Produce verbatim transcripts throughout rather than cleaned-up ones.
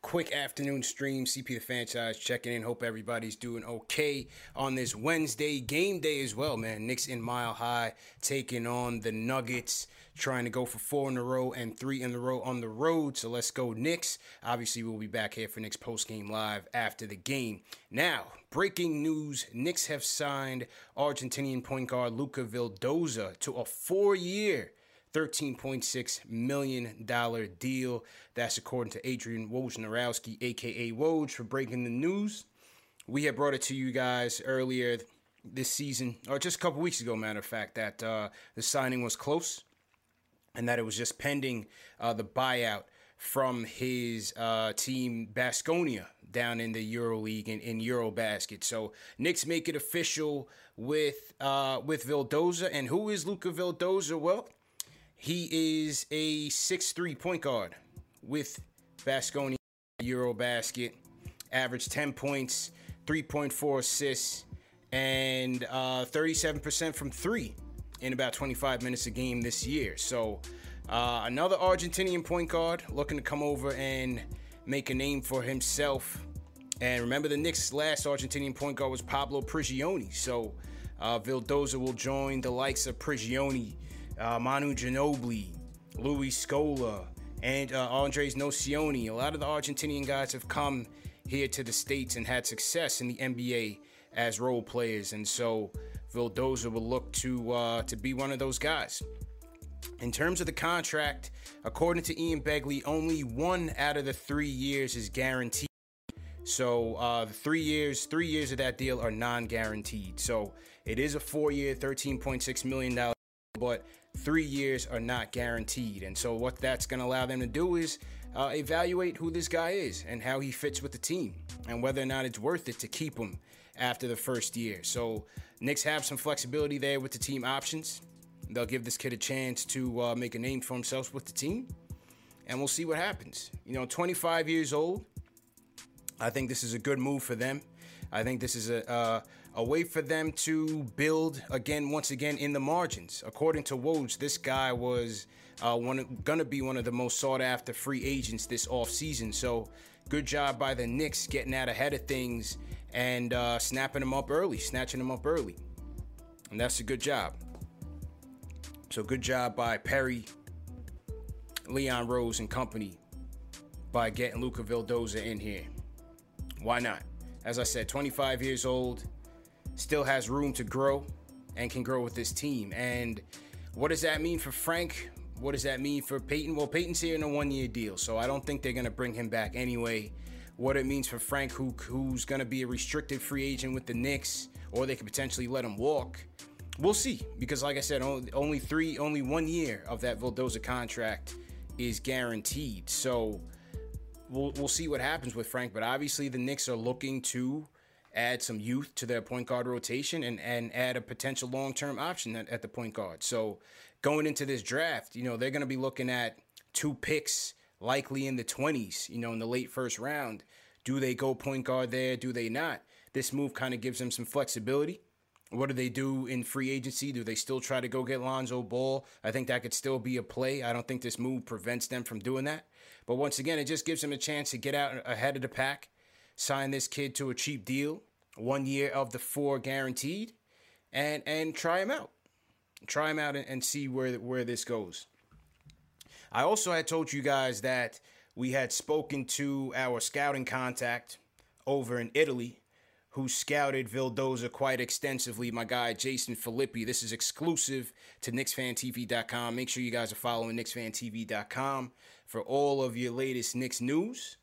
Quick afternoon stream, C P the Franchise checking in. Hope everybody's doing okay on this Wednesday. Game day as well, man. Knicks in Mile High taking on the Nuggets, trying to go for four in a row and three in a row on the road. So let's go Knicks. Obviously, we'll be back here for Knicks postgame live after the game. Now, breaking news, Knicks have signed Argentinian point guard Luca Vildoza to a four-year thirteen point six million dollars deal. That's according to Adrian Wojnarowski, a k a. Woj, for breaking the news. We had brought it to you guys earlier this season, or just a couple weeks ago, matter of fact, that uh, the signing was close and that it was just pending uh, the buyout from his uh, team Baskonia down in the EuroLeague and in EuroBasket. So Knicks make it official with, uh, with Vildoza. And who is Luca Vildoza? Well, he is a six three point guard with Baskonia EuroBasket. Averaged ten points, three point four assists, and uh, thirty-seven percent from three in about twenty-five minutes a game this year. So uh, another Argentinian point guard looking to come over and make a name for himself. And remember, the Knicks' last Argentinian point guard was Pablo Prigioni. So uh, Vildoza will join the likes of Prigioni, Uh, Manu Ginobili, Luis Scola, and uh, Andres Nocioni. A lot of the Argentinian guys have come here to the States and had success in the N B A as role players. And so Vildoza will look to uh, to be one of those guys. In terms of the contract, according to Ian Begley, only one out of the three years is guaranteed. So uh, the three years, three years of that deal are non-guaranteed. So it is a four-year, thirteen point six million dollars, but three years are not guaranteed. And so what that's going to allow them to do is uh, evaluate who this guy is and how he fits with the team and whether or not it's worth it to keep him after the first year. So Knicks have some flexibility there with the team options. They'll give this kid a chance to uh, make a name for himself with the team, and we'll see what happens. You know, twenty-five years old, I think this is a good move for them. I think this is a uh, a way for them to build again, once again, in the margins. According to Woj, this guy was uh, one going to be one of the most sought-after free agents this offseason. So good job by the Knicks getting out ahead of things and uh, snapping him up early, snatching him up early. And that's a good job. So good job by Perry, Leon Rose, and company by getting Luca Vildoza in here. Why not? As I said, twenty-five years old, still has room to grow and can grow with this team. And what does that mean for Frank? What does that mean for Peyton? Well, Peyton's here in a one-year deal, so I don't think they're going to bring him back anyway. What it means for Frank, who who's going to be a restricted free agent with the Knicks, or they could potentially let him walk, we'll see. Because like I said, only three, only one year of that Vildoza contract is guaranteed. So we'll, we'll see what happens with Frank. But obviously the Knicks are looking to add some youth to their point guard rotation, and, and add a potential long-term option at, at the point guard. So going into this draft, you know, they're going to be looking at two picks likely in the twenties, you know, in the late first round. Do they go point guard there? Do they not? This move kind of gives them some flexibility. What do they do in free agency? Do they still try to go get Lonzo Ball? I think that could still be a play. I don't think this move prevents them from doing that. But once again, it just gives them a chance to get out ahead of the pack, sign this kid to a cheap deal, one year of the four guaranteed, and and try him out. Try him out and, and see where where this goes. I also had told you guys that we had spoken to our scouting contact over in Italy, who scouted Vildoza quite extensively, my guy Jason Filippi. This is exclusive to Knicks Fan T V dot com. Make sure you guys are following Knicks Fan T V dot com for all of your latest Knicks news.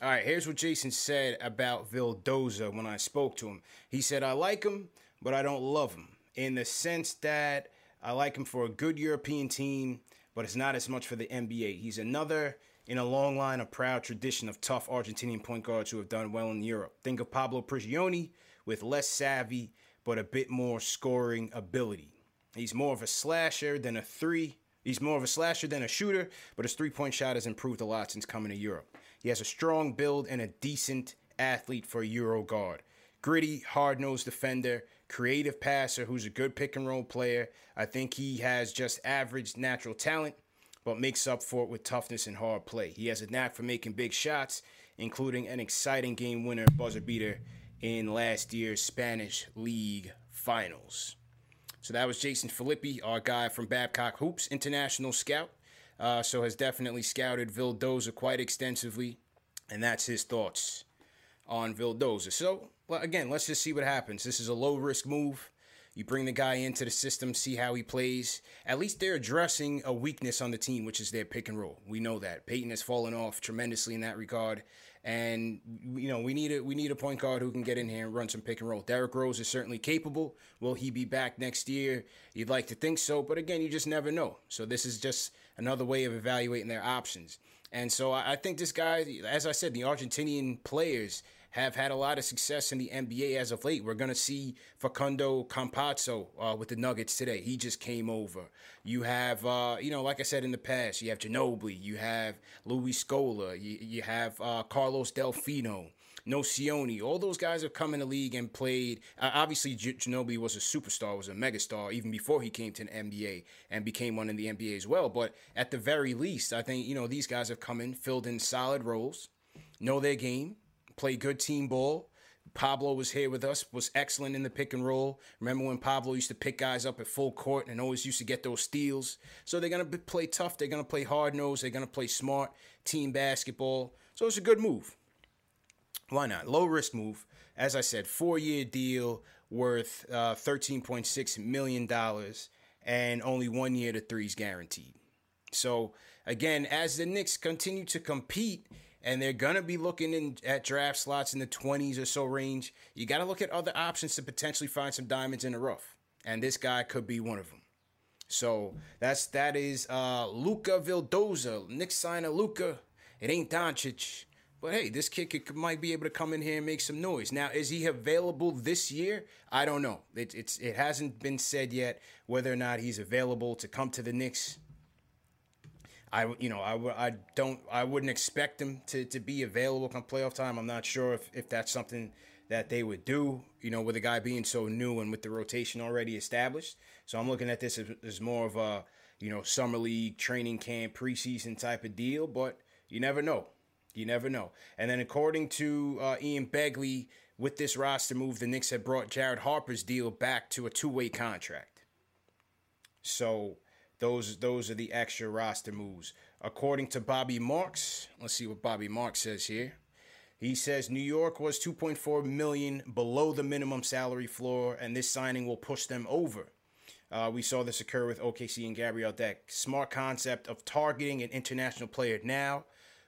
All right, here's what Jason said about Vildoza when I spoke to him. He said, I like him, but I don't love him, in the sense that I like him for a good European team, but it's not as much for the N B A. He's another in a long line of proud tradition of tough Argentinian point guards who have done well in Europe. Think of Pablo Prigioni with less savvy, but a bit more scoring ability. He's more of a slasher than a three. He's more of a slasher than a shooter, but his three-point shot has improved a lot since coming to Europe. He has a strong build and a decent athlete for a Euro guard. Gritty, hard-nosed defender, creative passer who's a good pick-and-roll player. I think he has just average natural talent, but makes up for it with toughness and hard play. He has a knack for making big shots, including an exciting game-winner buzzer beater in last year's Spanish League Finals. So that was Jason Filippi, our guy from Babcock Hoops, international scout. Uh, so has definitely scouted Vildoza quite extensively, and that's his thoughts on Vildoza. So, well, again, let's just see what happens. This is a low-risk move. You bring the guy into the system, see how he plays. At least they're addressing a weakness on the team, which is their pick and roll. We know that. Peyton has fallen off tremendously in that regard. And, you know, we need a we need a point guard who can get in here and run some pick and roll. Derrick Rose is certainly capable. Will he be back next year? You'd like to think so. But, again, you just never know. So this is just another way of evaluating their options. And so I think this guy, as I said, the Argentinian players have had a lot of success in the N B A as of late. We're going to see Facundo Campazzo uh, with the Nuggets today. He just came over. You have, uh, you know, like I said in the past, you have Ginobili. You have Luis Scola. You, you have uh, Carlos Delfino, Nocioni. All those guys have come in the league and played. Uh, obviously, G- Ginobili was a superstar, was a megastar, even before he came to the N B A and became one in the N B A as well. But at the very least, I think, you know, these guys have come in, filled in solid roles, know their game, play good team ball. Pablo was here with us, was excellent in the pick and roll. Remember when Pablo used to pick guys up at full court and always used to get those steals? So they're going to play tough. They're going to play hard-nosed. They're going to play smart team basketball. So it's a good move. Why not? Low-risk move. As I said, four-year deal worth uh, thirteen point six million dollars and only one year to threes guaranteed. So, again, as the Knicks continue to compete, and they're going to be looking in at draft slots in the twenties or so range, you got to look at other options to potentially find some diamonds in the rough. And this guy could be one of them. So that's, that is uh, Luca Vildoza. Knicks signer Luca. It ain't Doncic. But, hey, this kid could, might be able to come in here and make some noise. Now, is he available this year? I don't know. It, it's, it hasn't been said yet whether or not he's available to come to the Knicks. I, you know, I, I don't, I wouldn't expect him to, to be available come playoff time. I'm not sure if, if that's something that they would do, you know, with a guy being so new and with the rotation already established. So I'm looking at this as, as more of a, you know, summer league, training camp, preseason type of deal, but you never know. You never know. And then according to uh, Ian Begley, with this roster move, the Knicks had brought Jared Harper's deal back to a two-way contract. So Those those are the extra roster moves. According to Bobby Marks, let's see what Bobby Marks says here. He says New York was two point four million dollars below the minimum salary floor, and this signing will push them over. Uh, we saw this occur with O K C and Gabrielle Deck. Smart concept of targeting an international player now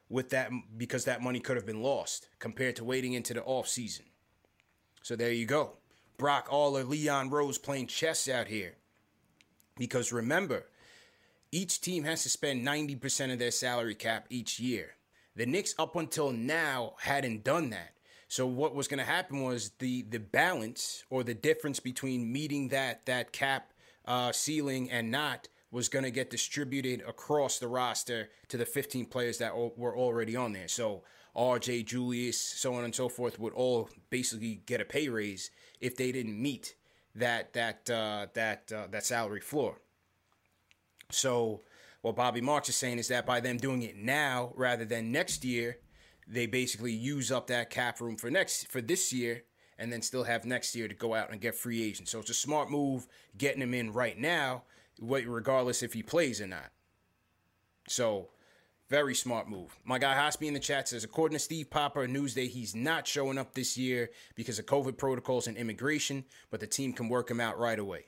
with that, because that money could have been lost compared to waiting into the offseason. So there you go. Brock Aller, Leon Rose playing chess out here. Because remember, each team has to spend ninety percent of their salary cap each year. The Knicks, up until now, hadn't done that. So what was going to happen was the the balance or the difference between meeting that that cap uh, ceiling and not was going to get distributed across the roster to the fifteen players that o- were already on there. So R J, Julius, so on and so forth would all basically get a pay raise if they didn't meet that that uh, that uh, that salary floor. So what Bobby Marks is saying is that by them doing it now rather than next year, they basically use up that cap room for next for this year and then still have next year to go out and get free agents. So it's a smart move getting him in right now, regardless if he plays or not. So very smart move. My guy Hospi in the chat says, according to Steve Popper, Newsday, he's not showing up this year because of COVID protocols and immigration, but the team can work him out right away.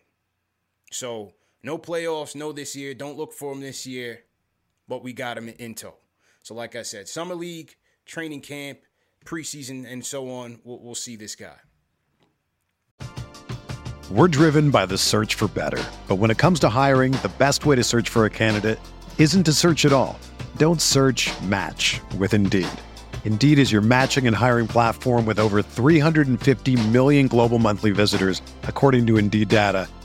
So no playoffs, no this year. Don't look for him this year, but we got him in tow. So like I said, summer league, training camp, preseason, and so on, we'll, we'll see this guy. We're driven by the search for better. But when it comes to hiring, the best way to search for a candidate isn't to search at all. Don't search, match with Indeed. Indeed is your matching and hiring platform with over three hundred fifty million global monthly visitors, according to Indeed data,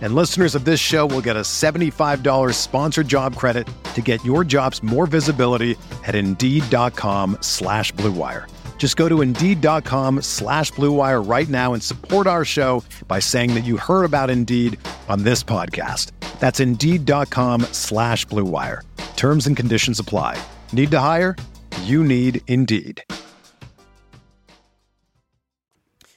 And listeners of this show will get a seventy-five dollars sponsored job credit to get your jobs more visibility at Indeed.com slash Blue Wire. Just go to Indeed.com slash Blue Wire right now and support our show by saying that you heard about Indeed on this podcast. That's Indeed.com slash Blue Wire. Terms and conditions apply. Need to hire? You need Indeed.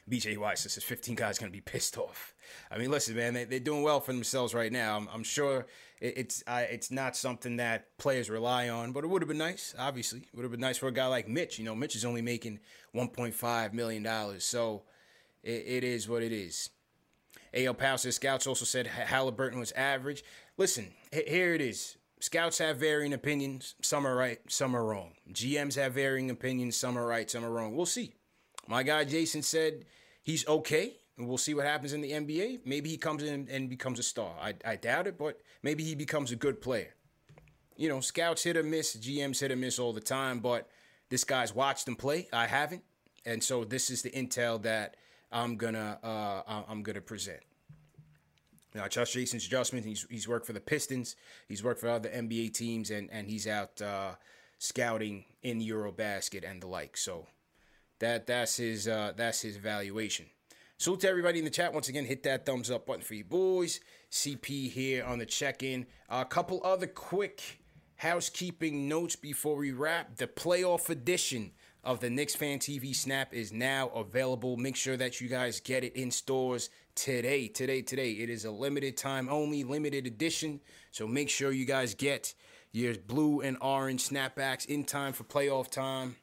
B J Wise says fifteen guys going to be pissed off. I mean, listen, man, they, they're doing well for themselves right now. I'm, I'm sure it, it's uh, it's not something that players rely on, but it would have been nice, obviously. It would have been nice for a guy like Mitch. You know, Mitch is only making one point five million dollars, so it, it is what it is. A L. Powell says scouts also said Halliburton was average. Listen, h- here it is. Scouts have varying opinions. Some are right, some are wrong. G Ms have varying opinions. Some are right, some are wrong. We'll see. My guy Jason said he's okay. And we'll see what happens in the N B A. Maybe he comes in and becomes a star. I, I doubt it, but maybe he becomes a good player. You know, scouts hit or miss, G Ms hit or miss all the time, but this guy's watched him play. I haven't. And so this is the intel that I'm gonna uh, I'm gonna present. Now, I trust Jason's adjustment. He's he's worked for the Pistons. He's worked for other N B A teams, and, and he's out uh, scouting in EuroBasket and the like. So that that's his uh, that's his valuation. Salute to everybody in the chat. Once again, hit that thumbs up button for you boys. C P here on the check-in. A couple other quick housekeeping notes before we wrap. The playoff edition of the Knicks Fan T V Snap is now available. Make sure that you guys get it in stores today. Today, today. It is a limited time only, limited edition. So make sure you guys get your blue and orange snapbacks in time for playoff time.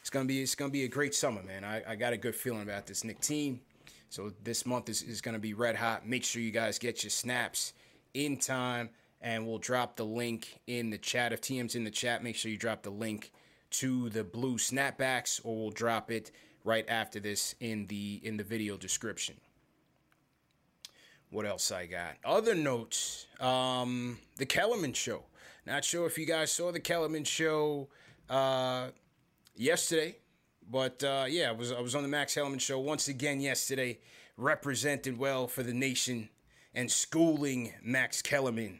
It's gonna be it's gonna be a great summer, man. I, I got a good feeling about this Knicks team. So this month is, is going to be red hot. Make sure you guys get your snaps in time, and we'll drop the link in the chat. If T M's in the chat, make sure you drop the link to the blue snapbacks, or we'll drop it right after this in the in the video description. What else I got? Other notes, um, the Kellerman Show. Not sure if you guys saw the Kellerman Show uh, yesterday. But, uh, yeah, I was I was on the Max Kellerman Show once again yesterday, represented well for the nation and schooling Max Kellerman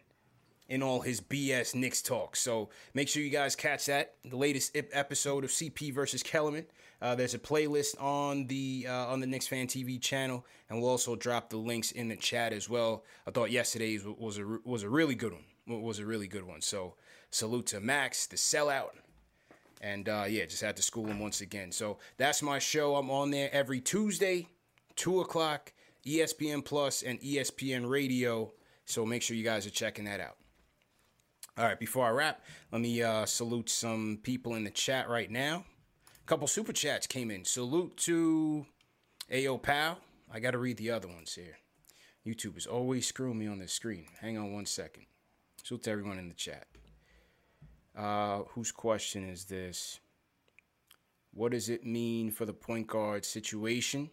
in all his B S Knicks talk. So make sure you guys catch that, the latest episode of C P versus Kellerman. Uh, there's a playlist on the uh, on the Knicks Fan T V channel, and we'll also drop the links in the chat as well. I thought yesterday's was a, was a really good one, was a really good one. So salute to Max, the sellout. And, uh, yeah, just had to school him once again. So that's my show. I'm on there every Tuesday, two o'clock, E S P N Plus and E S P N Radio. So make sure you guys are checking that out. All right, before I wrap, let me uh, salute some people in the chat right now. A couple super chats came in. Salute to A O Powell. I got to read the other ones here. YouTube is always screwing me on this screen. Hang on one second. So to everyone in the chat. Uh, whose question is this? What does it mean for the point guard situation?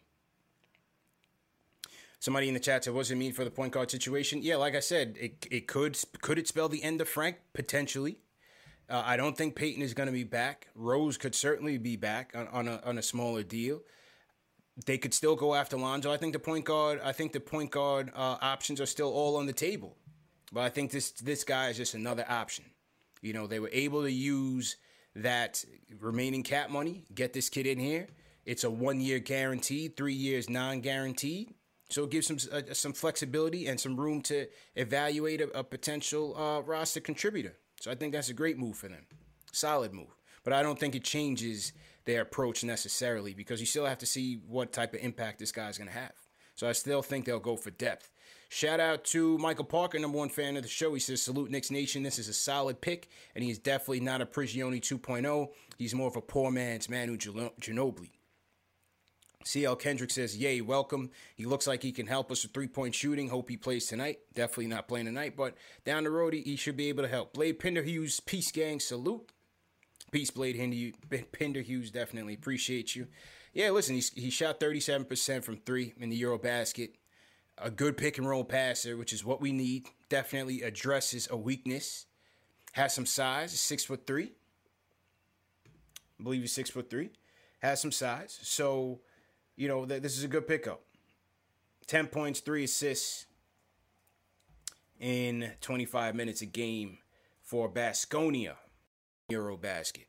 Somebody in the chat said, what does it mean for the point guard situation? Yeah, like I said, it it could could it spell the end of Frank? Potentially. Uh, I don't think Peyton is going to be back. Rose could certainly be back on, on, a, on a smaller deal. They could still go after Lonzo. I think the point guard, I think the point guard uh, options are still all on the table. But I think this this guy is just another option. You know, they were able to use that remaining cap money, get this kid in here. It's a one-year guaranteed, three years non-guaranteed. So it gives them uh, some flexibility and some room to evaluate a, a potential uh, roster contributor. So I think that's a great move for them. Solid move. But I don't think it changes their approach necessarily because you still have to see what type of impact this guy's going to have. So I still think they'll go for depth. Shout out to Michael Parker, number one fan of the show. He says, salute Knicks Nation. This is a solid pick, and he's definitely not a Prigioni two point oh. He's more of a poor man's Manu Ginobili. C L Kendrick says, yay, welcome. He looks like he can help us with three-point shooting. Hope he plays tonight. Definitely not playing tonight, but down the road, he, he should be able to help. Blade Pinder Hughes, peace, gang, salute. Peace, Blade Pinder Hughes, definitely appreciate you. Yeah, listen, he, he shot thirty-seven percent from three in the EuroBasket. A good pick-and-roll passer, which is what we need. Definitely addresses a weakness. Has some size, six foot three. I believe he's six foot three. Has some size, so... You know, this is a good pickup. ten points, three assists in twenty-five minutes a game for Baskonia EuroBasket.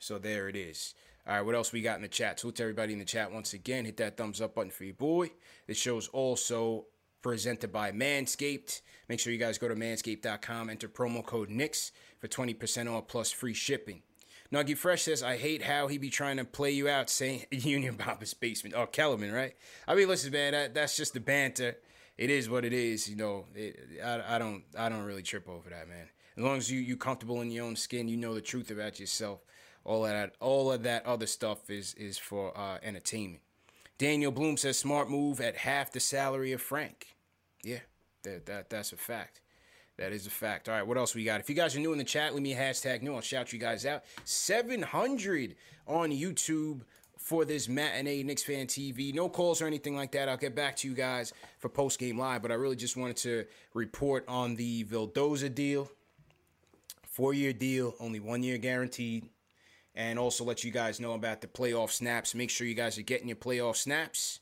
So there it is. All right, what else we got in the chat? So to everybody in the chat once again, hit that thumbs up button for your boy. This show's also presented by Manscaped. Make sure you guys go to manscaped dot com, enter promo code Knicks for twenty percent off plus free shipping. Nuggy Fresh says, I hate how he be trying to play you out saying Union Baba's basement. Oh, Kellerman, right? I mean, listen, man, that, that's just the banter. It is what it is, you know. It, I, I don't I don't really trip over that, man. As long as you, you're comfortable in your own skin, you know the truth about yourself. All of that, all of that other stuff is, is for uh, entertainment. Daniel Bloom says, smart move at half the salary of Frank. Yeah, that, that that's a fact. That is a fact. All right, what else we got? If you guys are new in the chat, leave me a hashtag new. I'll shout you guys out. seven hundred on YouTube for this matinee Knicks Fan T V. No calls or anything like that. I'll get back to you guys for post-game live, but I really just wanted to report on the Vildoza deal. Four-year deal, only one year guaranteed. And also let you guys know about the playoff snaps. Make sure you guys are getting your playoff snaps,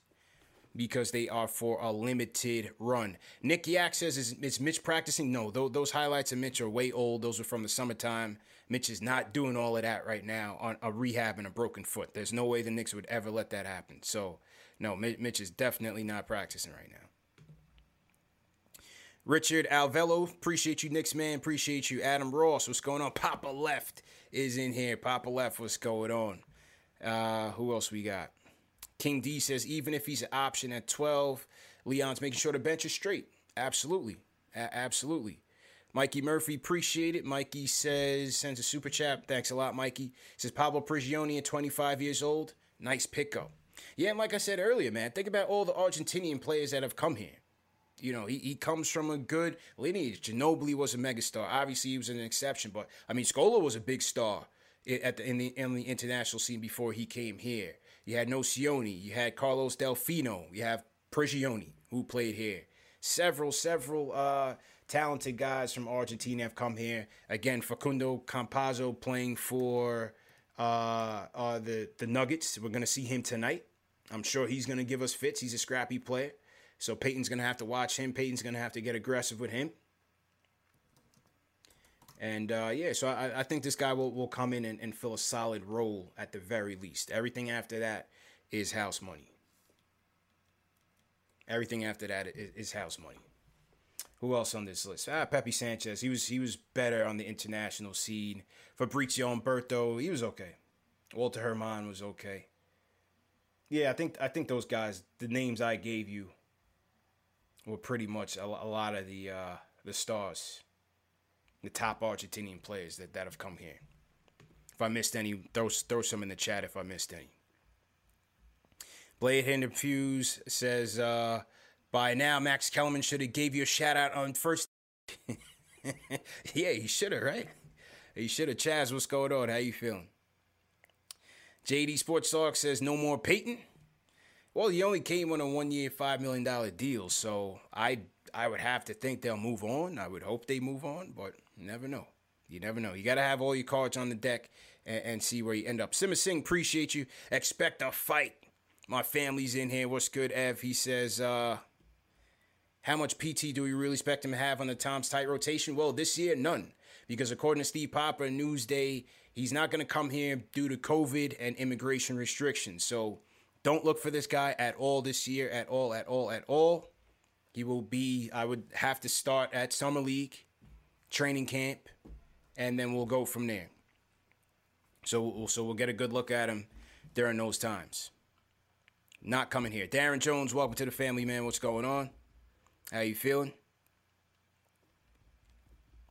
because they are for a limited run. Nick Yak says, is, is Mitch practicing? No, th- those highlights of Mitch are way old. Those are from the summertime. Mitch is not doing all of that right now on a rehab and a broken foot. There's no way the Knicks would ever let that happen. So, no, Mitch is definitely not practicing right now. Richard Alvello, appreciate you, Knicks man. Appreciate you. Adam Ross, what's going on? Papa Left is in here. Papa Left, what's going on? Uh, who else we got? King D says, even if he's an option at twelve, Leon's making sure the bench is straight. Absolutely. A- absolutely. Mikey Murphy, appreciate it. Mikey says, sends a super chat. Thanks a lot, Mikey. Says, Pablo Prigioni at twenty-five years old. Nice pickup. Yeah, and like I said earlier, man, think about all the Argentinian players that have come here. You know, he, he comes from a good lineage. Ginobili was a megastar. Obviously, he was an exception. But, I mean, Scola was a big star at the, in, the, in the international scene before he came here. You had Nocioni, you had Carlos Delfino, you have Prigioni, who played here. Several, several uh, talented guys from Argentina have come here. Again, Facundo Campazzo playing for uh, uh, the, the Nuggets. We're going to see him tonight. I'm sure he's going to give us fits. He's a scrappy player. So Peyton's going to have to watch him. Peyton's going to have to get aggressive with him. And, uh, yeah, so I, I think this guy will, will come in and, and fill a solid role at the very least. Everything after that is house money. Everything after that is, is house money. Who else on this list? Ah, Pepe Sanchez. He was he was better on the international scene. Fabrizio Umberto, he was okay. Walter Hermann was okay. Yeah, I think I think those guys, the names I gave you, were pretty much a, a lot of the uh, the stars. The top Argentinian players that, that have come here. If I missed any, throw, throw some in the chat if I missed any. Blade Hand Infuse says, uh, by now, Max Kellerman should have gave you a shout-out on first. Yeah, he should have, right? He should have. Chaz, what's going on? How you feeling? J D Sports Talk says, no more Peyton. Well, he only came on a one-year, five million dollars deal, so I I would have to think they'll move on. I would hope they move on, but you never know. You never know. You got to have all your cards on the deck and, and see where you end up. Sima Singh, appreciate you. Expect a fight. My family's in here. What's good, Ev? He says, uh, how much P T do we really expect him to have on the Tom's tight rotation? Well, this year, none. Because according to Steve Popper, Newsday, he's not going to come here due to COVID and immigration restrictions. So don't look for this guy at all this year, at all, at all, at all. He will be, I would have to start at Summer League, training camp, and then we'll go from there. So we'll, so we'll get a good look at him during those times. Not coming here. Darren Jones, welcome to the family, man. What's going on? How you feeling?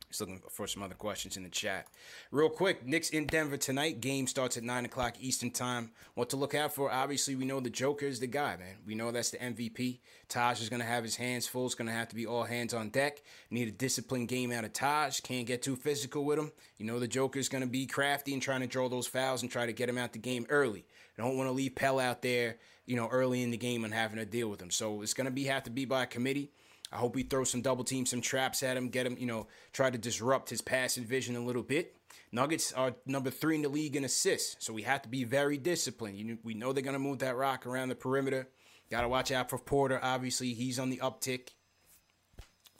Just looking for some other questions in the chat. Real quick, Knicks in Denver tonight. Game starts at nine o'clock Eastern time. What to look out for? Obviously, we know the Joker is the guy, man. We know that's the M V P. Taj is going to have his hands full. It's going to have to be all hands on deck. Need a disciplined game out of Taj. Can't get too physical with him. You know the Joker is going to be crafty and trying to draw those fouls and try to get him out the game early. Don't want to leave Pell out there, you know, early in the game and having to deal with him. So it's going to be have to be by committee. I hope we throw some double teams, some traps at him, get him, you know, try to disrupt his passing vision a little bit. Nuggets are number three in the league in assists, so we have to be very disciplined. You know, we know they're going to move that rock around the perimeter. Got to watch out for Porter, obviously. He's on the uptick.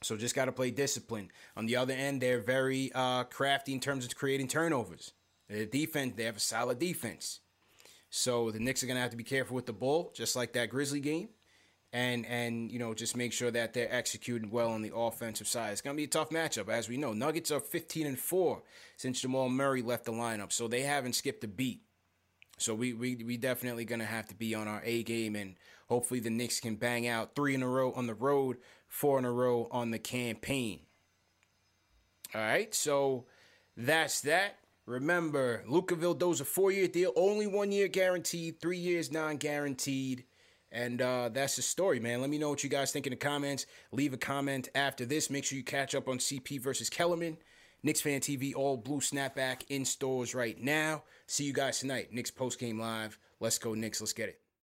So just got to play discipline. On the other end, they're very uh, crafty in terms of creating turnovers. Their defense, they have a solid defense. So the Knicks are going to have to be careful with the ball, just like that Grizzly game. And, and you know, just make sure that they're executing well on the offensive side. It's going to be a tough matchup, as we know. Nuggets are fifteen and four since Jamal Murray left the lineup, so they haven't skipped a beat. So we we, we definitely going to have to be on our A game, and hopefully the Knicks can bang out three in a row on the road, four in a row on the campaign. All right, so that's that. Remember, Luca Vildoza, four-year deal, only one year guaranteed, three years non-guaranteed. And uh, that's the story, man. Let me know what you guys think in the comments. Leave a comment after this. Make sure you catch up on C P versus Kellerman. Knicks Fan T V, all blue snapback in stores right now. See you guys tonight. Knicks postgame live. Let's go, Knicks. Let's get it.